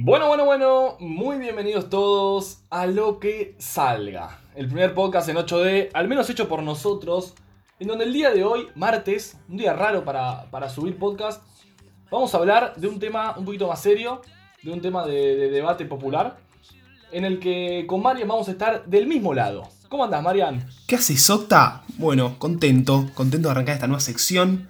Bueno, muy bienvenidos todos a Lo Que Salga, el primer podcast en 8D, al menos hecho por nosotros, en donde el día de hoy, martes, un día raro para subir podcast, vamos a hablar de un tema un poquito más serio, de un tema de debate popular, en el que con Marian vamos a estar del mismo lado. ¿Cómo andás, Marian? ¿Qué haces, Sota? Bueno, contento de arrancar esta nueva sección.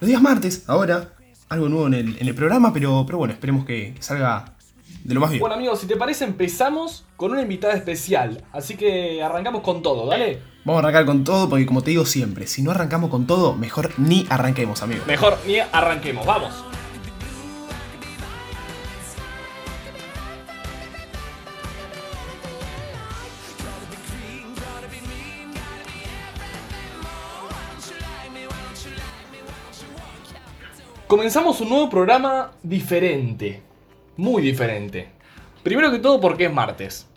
Los días martes, ahora. Algo nuevo en el programa, pero bueno, esperemos que salga de lo más bien. Bueno, amigos, si te parece, empezamos con una invitada especial. Así que arrancamos con todo, ¿dale? Vamos a arrancar con todo porque, como te digo siempre, si no arrancamos con todo, mejor ni arranquemos, amigos. Mejor ni arranquemos, vamos. Comenzamos un nuevo programa diferente, muy diferente. Primero que todo porque es martes.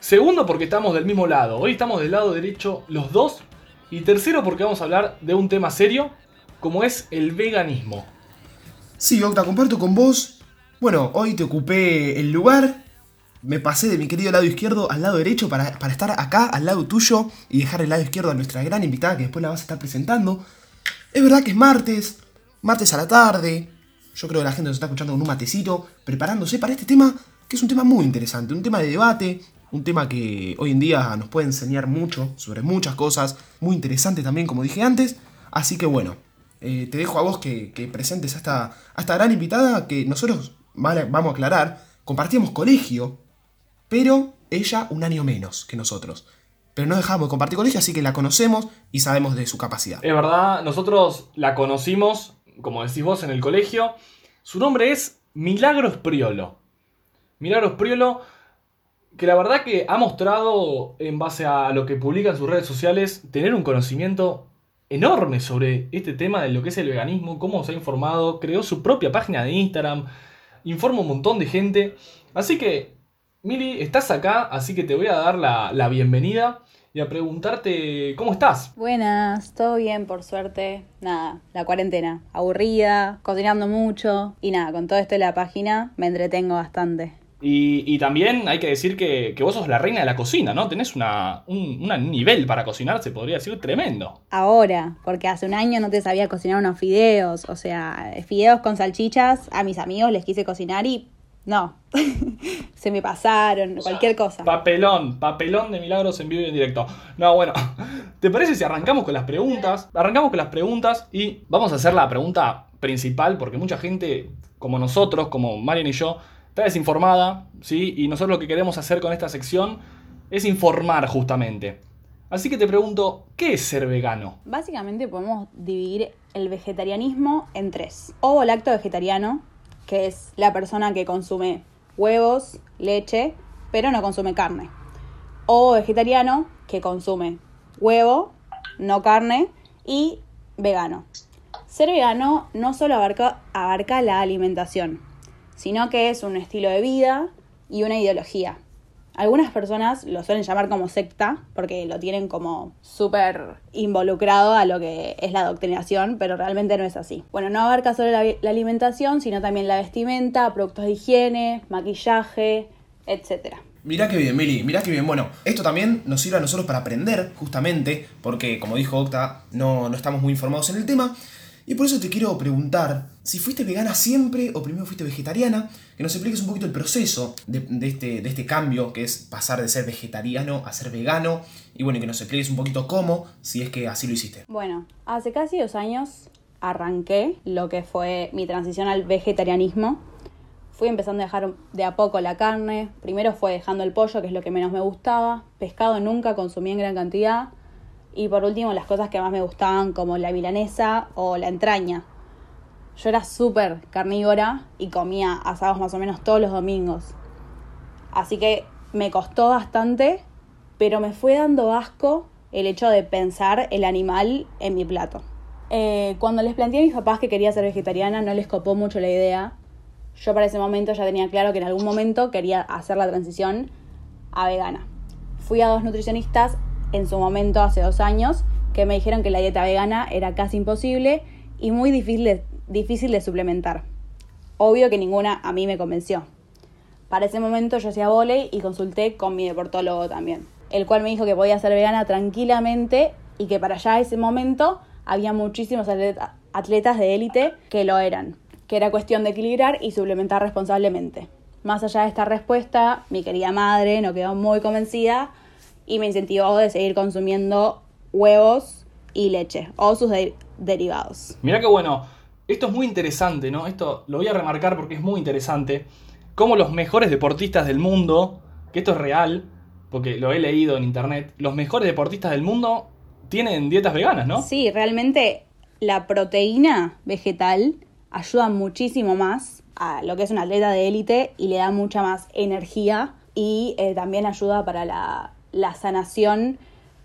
Segundo porque estamos del mismo lado, hoy estamos del lado derecho los dos. Y tercero porque vamos a hablar de un tema serio, como es el veganismo. Sí, Octa, comparto con vos. Bueno, hoy te ocupé el lugar. Me pasé de mi querido lado izquierdo al lado derecho para estar acá al lado tuyo y dejar el lado izquierdo a nuestra gran invitada que después la vas a estar presentando. Es verdad que es martes. Martes a la tarde, yo creo que la gente nos está escuchando con un matecito, preparándose para este tema, que es un tema muy interesante, un tema de debate, un tema que hoy en día nos puede enseñar mucho, sobre muchas cosas, muy interesante también, como dije antes, así que bueno, te dejo a vos que presentes a esta gran invitada, que nosotros, vamos a aclarar, compartíamos colegio, pero ella un año menos que nosotros. Pero no dejamos de compartir colegio, así que la conocemos y sabemos de su capacidad. Es verdad, nosotros la conocimos, como decís vos, en el colegio. Su nombre es Milagros Priolo. Milagros Priolo, que la verdad que ha mostrado, en base a lo que publica en sus redes sociales, tener un conocimiento enorme sobre este tema de lo que es el veganismo, cómo se ha informado, creó su propia página de Instagram, informa un montón de gente. Así que, Mili, estás acá, así que te voy a dar la bienvenida y a preguntarte cómo estás. Buenas, todo bien, por suerte. Nada, la cuarentena, aburrida, cocinando mucho y nada, con todo esto de la página me entretengo bastante. Y también hay que decir que vos sos la reina de la cocina, ¿no? Tenés un nivel para cocinar, se podría decir, tremendo. Ahora, porque hace un año no te sabía cocinar unos fideos, o sea, fideos con salchichas, a mis amigos les quise cocinar y... no, se me pasaron, o sea, cualquier cosa. Papelón de Milagros en vivo y en directo. No, bueno, ¿te parece si arrancamos con las preguntas? Arrancamos con las preguntas y vamos a hacer la pregunta principal porque mucha gente, como nosotros, como Marian y yo, está desinformada, ¿sí? Y nosotros lo que queremos hacer con esta sección es informar justamente. Así que te pregunto, ¿qué es ser vegano? Básicamente podemos dividir el vegetarianismo en tres. O el acto vegetariano, que es la persona que consume huevos, leche, pero no consume carne. O vegetariano, que consume huevo, no carne, y vegano. Ser vegano no solo abarca la alimentación, sino que es un estilo de vida y una ideología. Algunas personas lo suelen llamar como secta, porque lo tienen como súper involucrado a lo que es la adoctrinación, pero realmente no es así. Bueno, no abarca solo la alimentación, sino también la vestimenta, productos de higiene, maquillaje, etc. Mirá qué bien, Mili, mirá qué bien. Bueno, esto también nos sirve a nosotros para aprender, justamente, porque, como dijo Octa, no estamos muy informados en el tema. Y por eso te quiero preguntar si fuiste vegana siempre o primero fuiste vegetariana, que nos expliques un poquito el proceso de este cambio, que es pasar de ser vegetariano a ser vegano, y bueno, que nos expliques un poquito cómo, si es que así lo hiciste. Bueno, hace casi 2 años arranqué lo que fue mi transición al vegetarianismo. Fui empezando a dejar de a poco la carne, primero fue dejando el pollo, que es lo que menos me gustaba, pescado nunca consumí en gran cantidad, y por último, las cosas que más me gustaban, como la milanesa o la entraña. Yo era súper carnívora y comía asados más o menos todos los domingos. Así que me costó bastante, pero me fue dando asco el hecho de pensar el animal en mi plato. Cuando les planteé a mis papás que quería ser vegetariana, no les copó mucho la idea. Yo para ese momento ya tenía claro que en algún momento quería hacer la transición a vegana. Fui a 2 nutricionistas en su momento, hace 2 años, que me dijeron que la dieta vegana era casi imposible y muy difícil de suplementar. Obvio que ninguna a mí me convenció. Para ese momento yo hacía vóley y consulté con mi deportólogo también, el cual me dijo que podía ser vegana tranquilamente y que para allá ese momento había muchísimos atletas de élite que lo eran, que era cuestión de equilibrar y suplementar responsablemente. Más allá de esta respuesta, mi querida madre no quedó muy convencida y me incentivó de seguir consumiendo huevos y leche o sus derivados. Mirá que bueno, esto es muy interesante, ¿no? Esto lo voy a remarcar porque es muy interesante. Como los mejores deportistas del mundo, que esto es real, porque lo he leído en internet, los mejores deportistas del mundo tienen dietas veganas, ¿no? Sí, realmente la proteína vegetal ayuda muchísimo más a lo que es un atleta de élite y le da mucha más energía y también ayuda para la sanación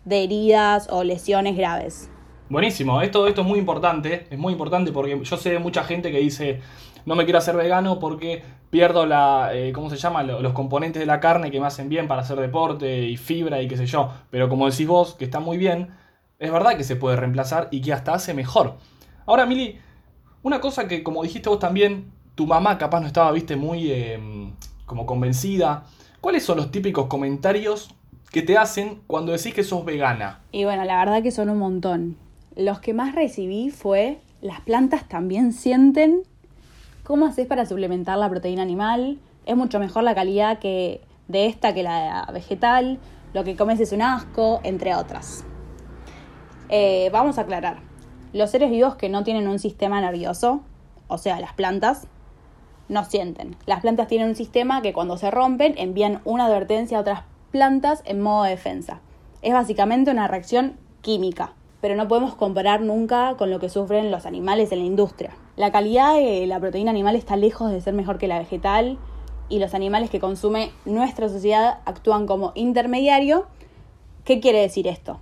de heridas o lesiones graves. Buenísimo, esto es muy importante, porque yo sé de mucha gente que dice no me quiero hacer vegano porque pierdo los componentes de la carne que me hacen bien para hacer deporte y fibra y qué sé yo, pero como decís vos, que está muy bien, es verdad que se puede reemplazar y que hasta hace mejor. Ahora, Mili, una cosa que como dijiste vos también, tu mamá capaz no estaba, muy como convencida. ¿Cuáles son los típicos comentarios que te hacen cuando decís que sos vegana? Y bueno, la verdad que son un montón. Los que más recibí fue, las plantas también sienten. ¿Cómo haces para suplementar la proteína animal? Es mucho mejor la calidad de esta que la vegetal. Lo que comes es un asco, entre otras. Vamos a aclarar. Los seres vivos que no tienen un sistema nervioso, o sea, las plantas, no sienten. Las plantas tienen un sistema que cuando se rompen envían una advertencia a otras plantas en modo de defensa. Es básicamente una reacción química, pero no podemos comparar nunca con lo que sufren los animales en la industria. La calidad de la proteína animal está lejos de ser mejor que la vegetal y los animales que consume nuestra sociedad actúan como intermediario. ¿Qué quiere decir esto?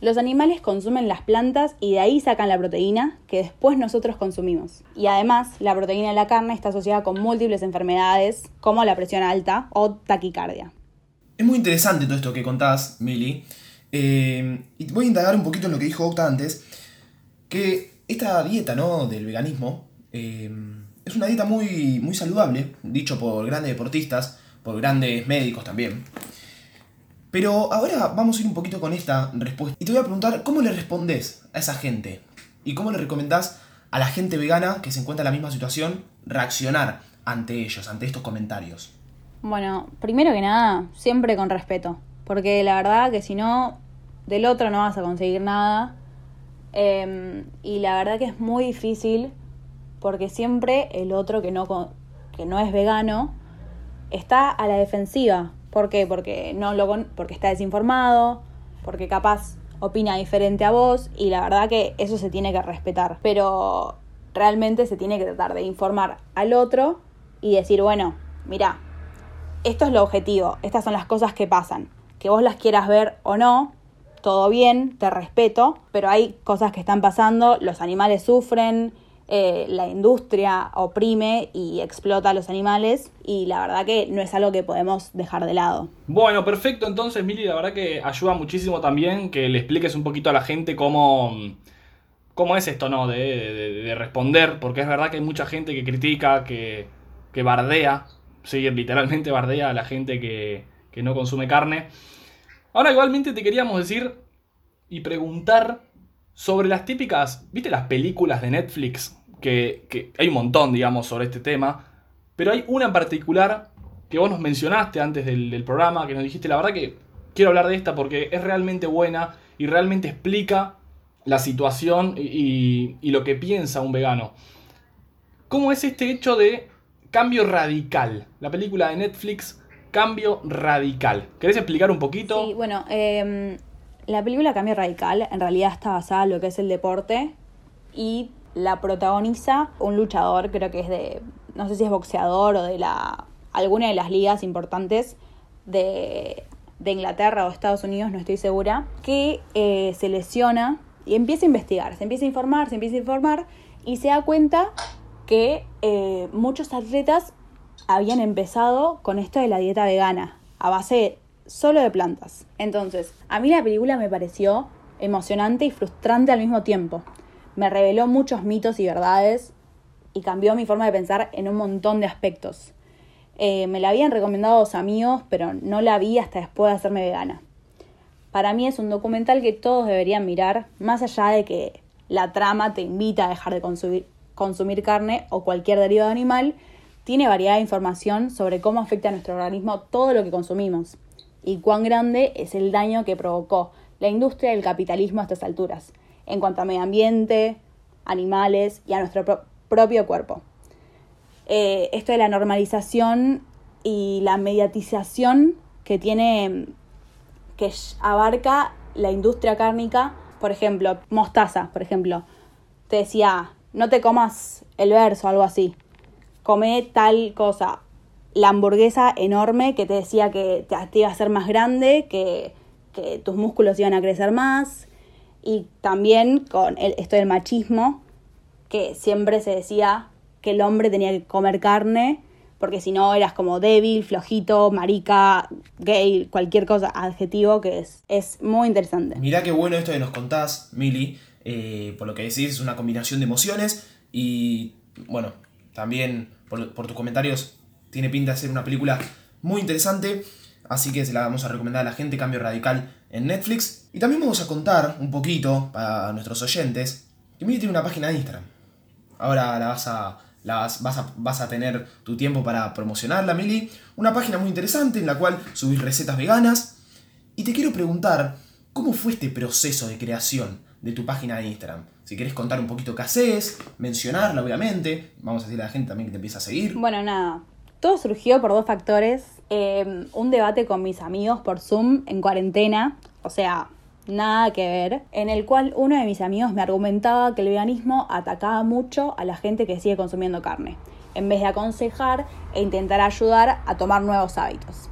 Los animales consumen las plantas y de ahí sacan la proteína que después nosotros consumimos. Y además, la proteína de la carne está asociada con múltiples enfermedades como la presión alta o taquicardia. Es muy interesante todo esto que contás, Mili. Y voy a indagar un poquito en lo que dijo Octa antes, que esta dieta, ¿no?, del veganismo es una dieta muy, muy saludable, dicho por grandes deportistas, por grandes médicos también. Pero ahora vamos a ir un poquito con esta respuesta. Y te voy a preguntar, ¿cómo le respondés a esa gente? ¿Y cómo le recomendás a la gente vegana que se encuentra en la misma situación reaccionar ante ellos, ante estos comentarios? Bueno, primero que nada, siempre con respeto. Porque la verdad que si no, del otro no vas a conseguir nada. Y la verdad que es muy difícil porque siempre el otro que no es vegano está a la defensiva. ¿Por qué? Porque está desinformado, porque capaz opina diferente a vos y la verdad que eso se tiene que respetar. Pero realmente se tiene que tratar de informar al otro y decir, bueno, mirá, esto es lo objetivo, estas son las cosas que pasan. Que vos las quieras ver o no, todo bien, te respeto, pero hay cosas que están pasando, los animales sufren, la industria oprime y explota a los animales y la verdad que no es algo que podemos dejar de lado. Bueno, perfecto, entonces Mili, la verdad que ayuda muchísimo también que le expliques un poquito a la gente cómo es esto, ¿no? De responder, porque es verdad que hay mucha gente que critica, que bardea, sí, literalmente bardea a la gente que no consume carne. Ahora igualmente te queríamos decir y preguntar sobre las típicas, ¿viste las películas de Netflix? Que hay un montón, digamos, sobre este tema, pero hay una en particular que vos nos mencionaste antes del programa, que nos dijiste, la verdad que quiero hablar de esta porque es realmente buena y realmente explica la situación y lo que piensa un vegano. ¿Cómo es este hecho de Cambio Radical? La película de Netflix Cambio Radical. ¿Querés explicar un poquito? Sí, bueno, la película Cambio Radical en realidad está basada en lo que es el deporte y la protagoniza un luchador, creo que es no sé si es boxeador o de alguna de las ligas importantes de Inglaterra o Estados Unidos, no estoy segura, que se lesiona y empieza a investigar, se empieza a informar y se da cuenta que muchos atletas habían empezado con esto de la dieta vegana, a base solo de plantas. Entonces, a mí la película me pareció emocionante y frustrante al mismo tiempo. Me reveló muchos mitos y verdades y cambió mi forma de pensar en un montón de aspectos. Me la habían recomendado dos amigos, pero no la vi hasta después de hacerme vegana. Para mí es un documental que todos deberían mirar, más allá de que la trama te invita a dejar de consumir carne o cualquier derivado animal. Tiene variedad de información sobre cómo afecta a nuestro organismo todo lo que consumimos y cuán grande es el daño que provocó la industria del capitalismo a estas alturas, en cuanto a medio ambiente, animales y a nuestro propio cuerpo. Esto de la normalización y la mediatización que abarca la industria cárnica, por ejemplo, mostaza, por ejemplo, te decía, no te comas el verso, algo así, come tal cosa, la hamburguesa enorme que te decía que te iba a hacer más grande, que tus músculos iban a crecer más, y también con esto del machismo, que siempre se decía que el hombre tenía que comer carne, porque si no eras como débil, flojito, marica, gay, cualquier cosa, adjetivo que es muy interesante. Mirá qué bueno esto que nos contás, Mili, por lo que decís es una combinación de emociones y, bueno, también por tus comentarios tiene pinta de ser una película muy interesante, así que se la vamos a recomendar a la gente, Cambio Radical en Netflix. Y también vamos a contar un poquito a nuestros oyentes que Mili tiene una página de Instagram. Ahora vas a tener tu tiempo para promocionarla, Mili. Una página muy interesante en la cual subís recetas veganas. Y te quiero preguntar, ¿cómo fue este proceso de creación de tu página de Instagram? Si querés contar un poquito qué haces, mencionarla, obviamente. Vamos a decirle a la gente también que te empieza a seguir. Bueno, nada. Todo surgió por dos factores. Un debate con mis amigos por Zoom en cuarentena. O sea, nada que ver, en el cual uno de mis amigos me argumentaba que el veganismo atacaba mucho a la gente que sigue consumiendo carne, en vez de aconsejar e intentar ayudar a tomar nuevos hábitos.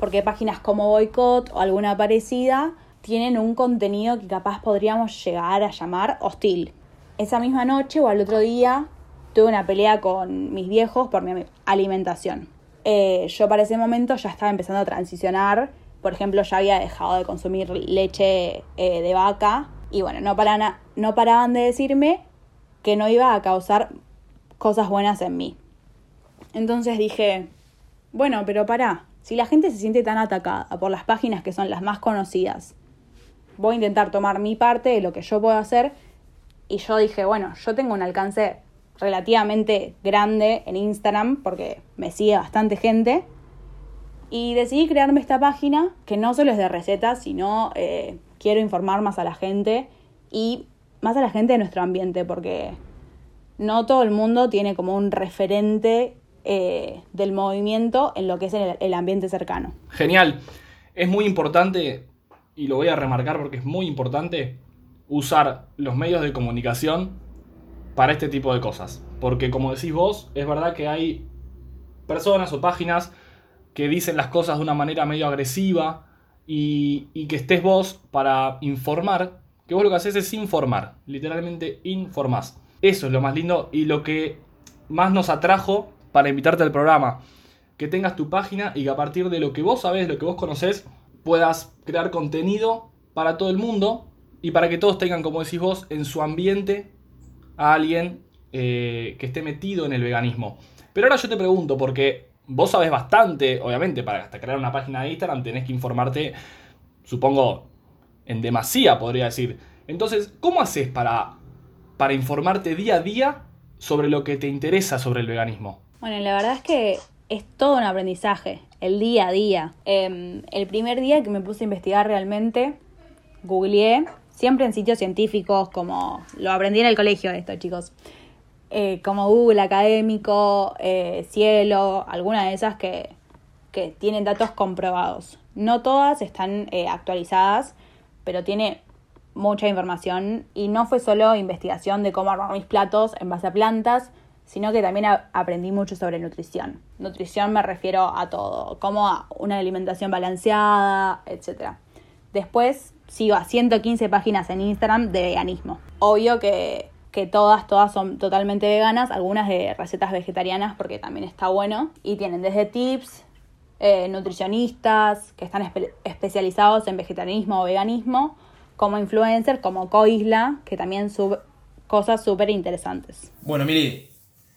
Porque páginas como Boycott o alguna parecida tienen un contenido que capaz podríamos llegar a llamar hostil. Esa misma noche o al otro día tuve una pelea con mis viejos por mi alimentación. Yo para ese momento ya estaba empezando a transicionar. Por ejemplo, ya había dejado de consumir leche de vaca. Y bueno, no paraban de decirme que no iba a causar cosas buenas en mí. Entonces dije, bueno, pero pará. Si la gente se siente tan atacada por las páginas que son las más conocidas, voy a intentar tomar mi parte de lo que yo puedo hacer. Y yo dije, bueno, yo tengo un alcance relativamente grande en Instagram porque me sigue bastante gente. Y decidí crearme esta página, que no solo es de recetas, sino quiero informar más a la gente y más a la gente de nuestro ambiente, porque no todo el mundo tiene como un referente del movimiento en lo que es el ambiente cercano. Genial. Es muy importante, y lo voy a remarcar porque es muy importante, usar los medios de comunicación para este tipo de cosas. Porque como decís vos, es verdad que hay personas o páginas que dicen las cosas de una manera medio agresiva y que estés vos para informar, que vos lo que haces es informar, literalmente informás. Eso es lo más lindo y lo que más nos atrajo para invitarte al programa, que tengas tu página y que a partir de lo que vos sabés, lo que vos conocés, puedas crear contenido para todo el mundo y para que todos tengan, como decís vos, en su ambiente a alguien que esté metido en el veganismo. Pero ahora yo te pregunto, porque vos sabés bastante, obviamente, para hasta crear una página de Instagram tenés que informarte, supongo, en demasía, podría decir. Entonces, ¿cómo haces para informarte día a día sobre lo que te interesa sobre el veganismo? Bueno, la verdad es que es todo un aprendizaje, el día a día. El primer día que me puse a investigar realmente, googleé, siempre en sitios científicos, como lo aprendí en el colegio esto, chicos. Como Google Académico, Cielo, alguna de esas que tienen datos comprobados. No todas están actualizadas, pero tiene mucha información. Y no fue solo investigación de cómo armar mis platos en base a plantas, sino que también aprendí mucho sobre nutrición. Nutrición me refiero a todo, como a una alimentación balanceada, etc. Después sigo a 115 páginas en Instagram de veganismo. Obvio que todas son totalmente veganas, algunas de recetas vegetarianas porque también está bueno. Y tienen desde tips, nutricionistas que están especializados en vegetarianismo o veganismo, como influencers, como Coisla, que también sube cosas súper interesantes. Bueno, Mili,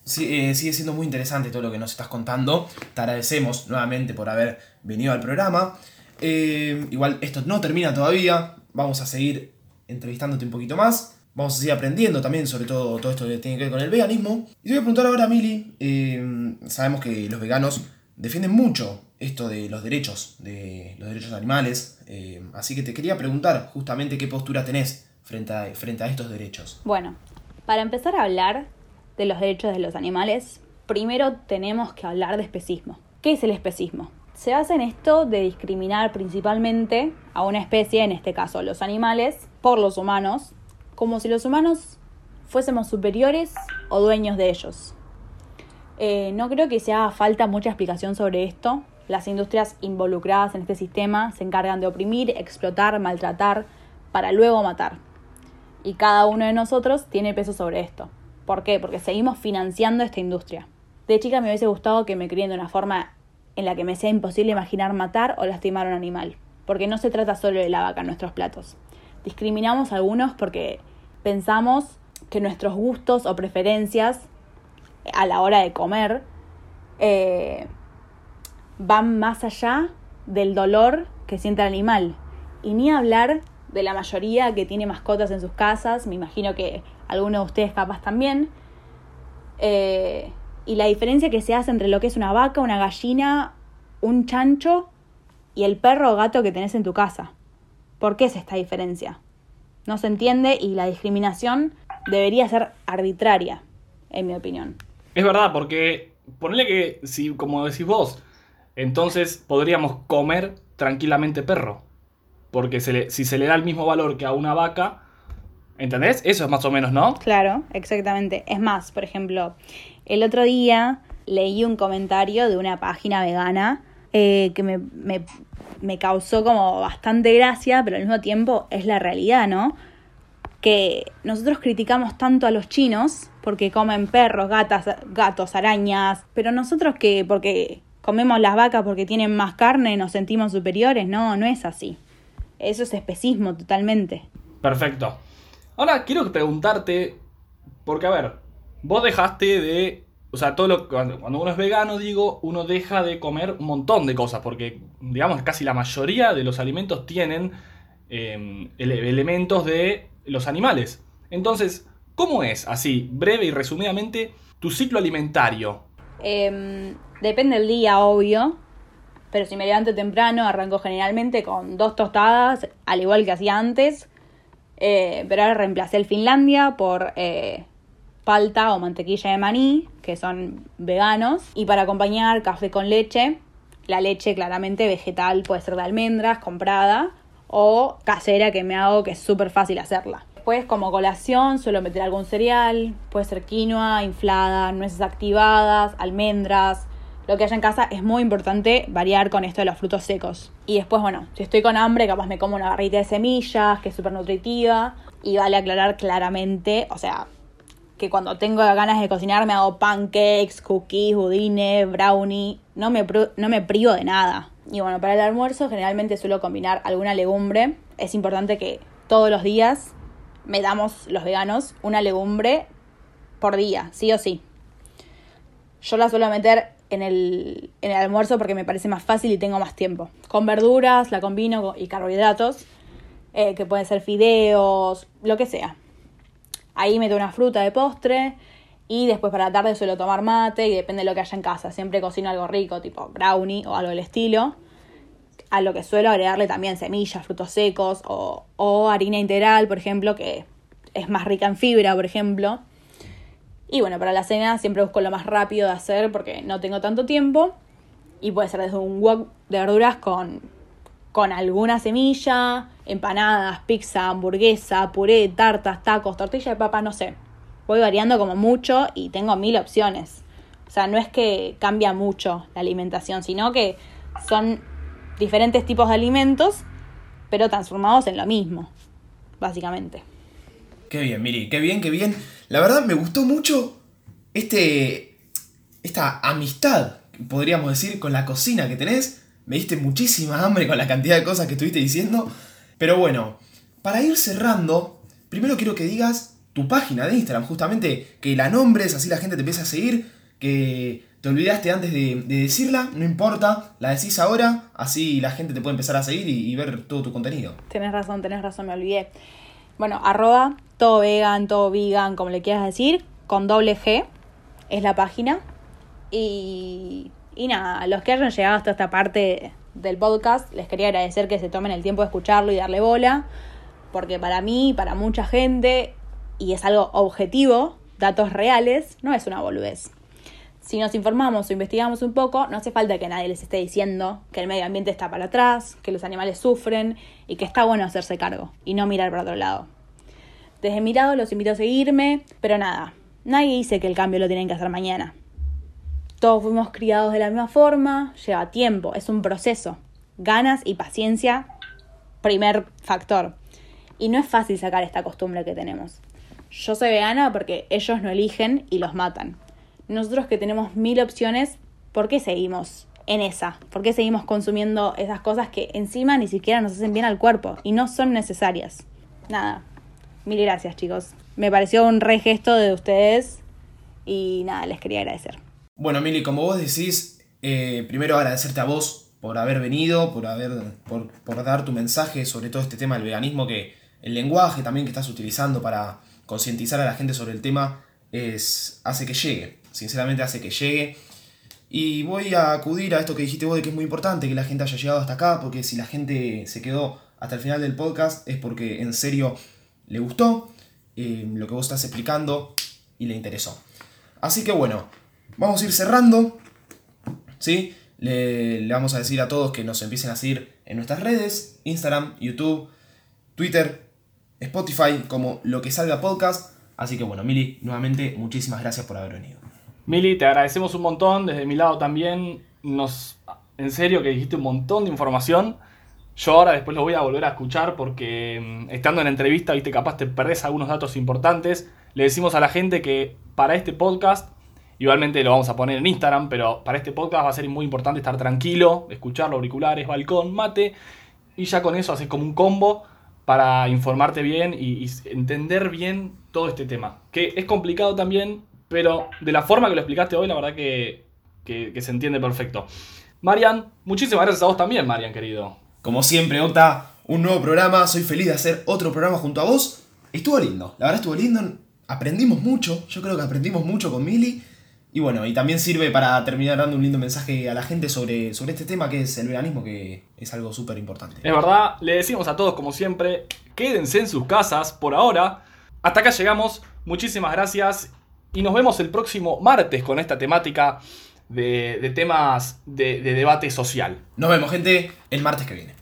sigue siendo muy interesante todo lo que nos estás contando. Te agradecemos nuevamente por haber venido al programa. Igual esto no termina todavía. Vamos a seguir entrevistándote un poquito más. Vamos a seguir aprendiendo también sobre todo esto que tiene que ver con el veganismo. Y te voy a preguntar ahora, Mili, sabemos que los veganos defienden mucho esto de los derechos animales, así que te quería preguntar justamente qué postura tenés frente a estos derechos. Bueno, para empezar a hablar de los derechos de los animales, primero tenemos que hablar de especismo. ¿Qué es el especismo? Se basa en esto de discriminar principalmente a una especie, en este caso los animales, por los humanos, como si los humanos fuésemos superiores o dueños de ellos. No creo que se haga falta mucha explicación sobre esto. Las industrias involucradas en este sistema se encargan de oprimir, explotar, maltratar, para luego matar. Y cada uno de nosotros tiene peso sobre esto. ¿Por qué? Porque seguimos financiando esta industria. De chica me hubiese gustado que me críen de una forma en la que me sea imposible imaginar matar o lastimar a un animal. Porque no se trata solo de la vaca en nuestros platos. Discriminamos a algunos porque pensamos que nuestros gustos o preferencias a la hora de comer van más allá del dolor que siente el animal. Y ni hablar de la mayoría que tiene mascotas en sus casas, me imagino que algunos de ustedes capaz también. Y la diferencia que se hace entre lo que es una vaca, una gallina, un chancho y el perro o gato que tenés en tu casa. ¿Por qué es esta diferencia? No se entiende y la discriminación debería ser arbitraria, en mi opinión. Es verdad, porque ponele que, si como decís vos, entonces podríamos comer tranquilamente perro. Porque si se le da el mismo valor que a una vaca, ¿entendés? Eso es más o menos, ¿no? Claro, exactamente. Es más, por ejemplo, el otro día leí un comentario de una página vegana que me causó como bastante gracia, pero al mismo tiempo es la realidad, ¿no? Que nosotros criticamos tanto a los chinos porque comen perros, gatos, arañas, pero nosotros que porque comemos las vacas porque tienen más carne nos sentimos superiores. No es así. Eso es especismo totalmente. Perfecto. Ahora quiero preguntarte, porque a ver, vos dejaste de... O sea, cuando uno es vegano, digo, uno deja de comer un montón de cosas porque, digamos, casi la mayoría de los alimentos tienen elementos de los animales. Entonces, ¿cómo es, así, breve y resumidamente, tu ciclo alimentario? Depende del día, obvio, pero si me levanto temprano arranco generalmente con 2 tostadas, al igual que hacía antes, pero ahora reemplacé el Finlandia por palta o mantequilla de maní, que son veganos, y para acompañar café con leche, la leche claramente vegetal, puede ser de almendras, comprada, o casera que me hago, que es súper fácil hacerla. Después, como colación, suelo meter algún cereal, puede ser quinoa inflada, nueces activadas, almendras. Lo que haya en casa es muy importante variar con esto de los frutos secos. Y después, bueno, si estoy con hambre, capaz me como una barrita de semillas, que es súper nutritiva. Y vale aclarar claramente, o sea, que cuando tengo ganas de cocinar me hago pancakes, cookies, budines, brownie. No me privo de nada. Y bueno, para el almuerzo generalmente suelo combinar alguna legumbre. Es importante que todos los días me damos, los veganos, una legumbre por día, sí o sí. Yo la suelo meter en el almuerzo porque me parece más fácil y tengo más tiempo. Con verduras, la combino, y carbohidratos, que pueden ser fideos, lo que sea. Ahí meto una fruta de postre. Y después para la tarde suelo tomar mate y depende de lo que haya en casa. Siempre cocino algo rico, tipo brownie o algo del estilo. A lo que suelo agregarle también semillas, frutos secos o harina integral, por ejemplo, que es más rica en fibra, por ejemplo. Y bueno, para la cena siempre busco lo más rápido de hacer porque no tengo tanto tiempo. Y puede ser desde un wok de verduras con alguna semilla, empanadas, pizza, hamburguesa, puré, tartas, tacos, tortilla de papa, no sé. Voy variando como mucho y tengo 1000 opciones. O sea, no es que cambia mucho la alimentación, sino que son diferentes tipos de alimentos, pero transformados en lo mismo, básicamente. Qué bien, Miri, qué bien. La verdad me gustó mucho esta amistad, podríamos decir, con la cocina que tenés. Me diste muchísima hambre con la cantidad de cosas que estuviste diciendo. Pero bueno, para ir cerrando, primero quiero que digas tu página de Instagram, justamente, que la nombres, así la gente te empieza a seguir, que te olvidaste antes de decirla, no importa, la decís ahora, así la gente te puede empezar a seguir y ver todo tu contenido. Tenés razón, me olvidé. Bueno, arroba, todo vegan, como le quieras decir, con .g, es la página. Y nada, los que hayan llegado hasta esta parte del podcast, les quería agradecer que se tomen el tiempo de escucharlo y darle bola, porque para mí, para mucha gente, y es algo objetivo, datos reales, no es una boludez. Si nos informamos o investigamos un poco, no hace falta que nadie les esté diciendo que el medio ambiente está para atrás, que los animales sufren y que está bueno hacerse cargo y no mirar para otro lado. Desde mi lado los invito a seguirme, pero nada, nadie dice que el cambio lo tienen que hacer mañana. Todos fuimos criados de la misma forma, lleva tiempo, es un proceso. Ganas y paciencia, primer factor. Y no es fácil sacar esta costumbre que tenemos. Yo soy vegana porque ellos no eligen y los matan. Nosotros que tenemos 1000 opciones, ¿por qué seguimos en esa? ¿Por qué seguimos consumiendo esas cosas que encima ni siquiera nos hacen bien al cuerpo y no son necesarias? Nada, 1000 gracias, chicos. Me pareció un re gesto de ustedes y nada, les quería agradecer. Bueno, Mili, como vos decís, primero agradecerte a vos por haber venido, por dar tu mensaje sobre todo este tema del veganismo, que el lenguaje también que estás utilizando para concientizar a la gente sobre el tema hace que llegue. Y voy a acudir a esto que dijiste vos de que es muy importante que la gente haya llegado hasta acá, porque si la gente se quedó hasta el final del podcast es porque en serio le gustó lo que vos estás explicando y le interesó. Así que bueno, vamos a ir cerrando, ¿sí? Le vamos a decir a todos que nos empiecen a seguir en nuestras redes, Instagram, YouTube, Twitter, Spotify, como Lo Que Salga Podcast. Así que bueno, Mili, nuevamente, muchísimas gracias por haber venido. Mili, te agradecemos un montón. Desde mi lado también, en serio que dijiste un montón de información. Yo ahora después lo voy a volver a escuchar porque estando en la entrevista, viste, capaz te perdés algunos datos importantes. Le decimos a la gente que para este podcast, igualmente lo vamos a poner en Instagram, pero para este podcast va a ser muy importante estar tranquilo, escucharlo, auriculares, balcón, mate, y ya con eso haces como un combo para informarte bien y entender bien todo este tema. Que es complicado también, pero de la forma que lo explicaste hoy, la verdad que se entiende perfecto. Marian, muchísimas gracias a vos también, Marian, querido. Como siempre, Octa, un nuevo programa. Soy feliz de hacer otro programa junto a vos. Estuvo lindo, la verdad estuvo lindo. Aprendimos mucho, yo creo que aprendimos mucho con Mili. Y bueno, y también sirve para terminar dando un lindo mensaje a la gente sobre este tema que es el veganismo, que es algo súper importante. Es verdad, le decimos a todos como siempre, quédense en sus casas por ahora. Hasta acá llegamos, muchísimas gracias y nos vemos el próximo martes con esta temática de temas de debate social. Nos vemos, gente, el martes que viene.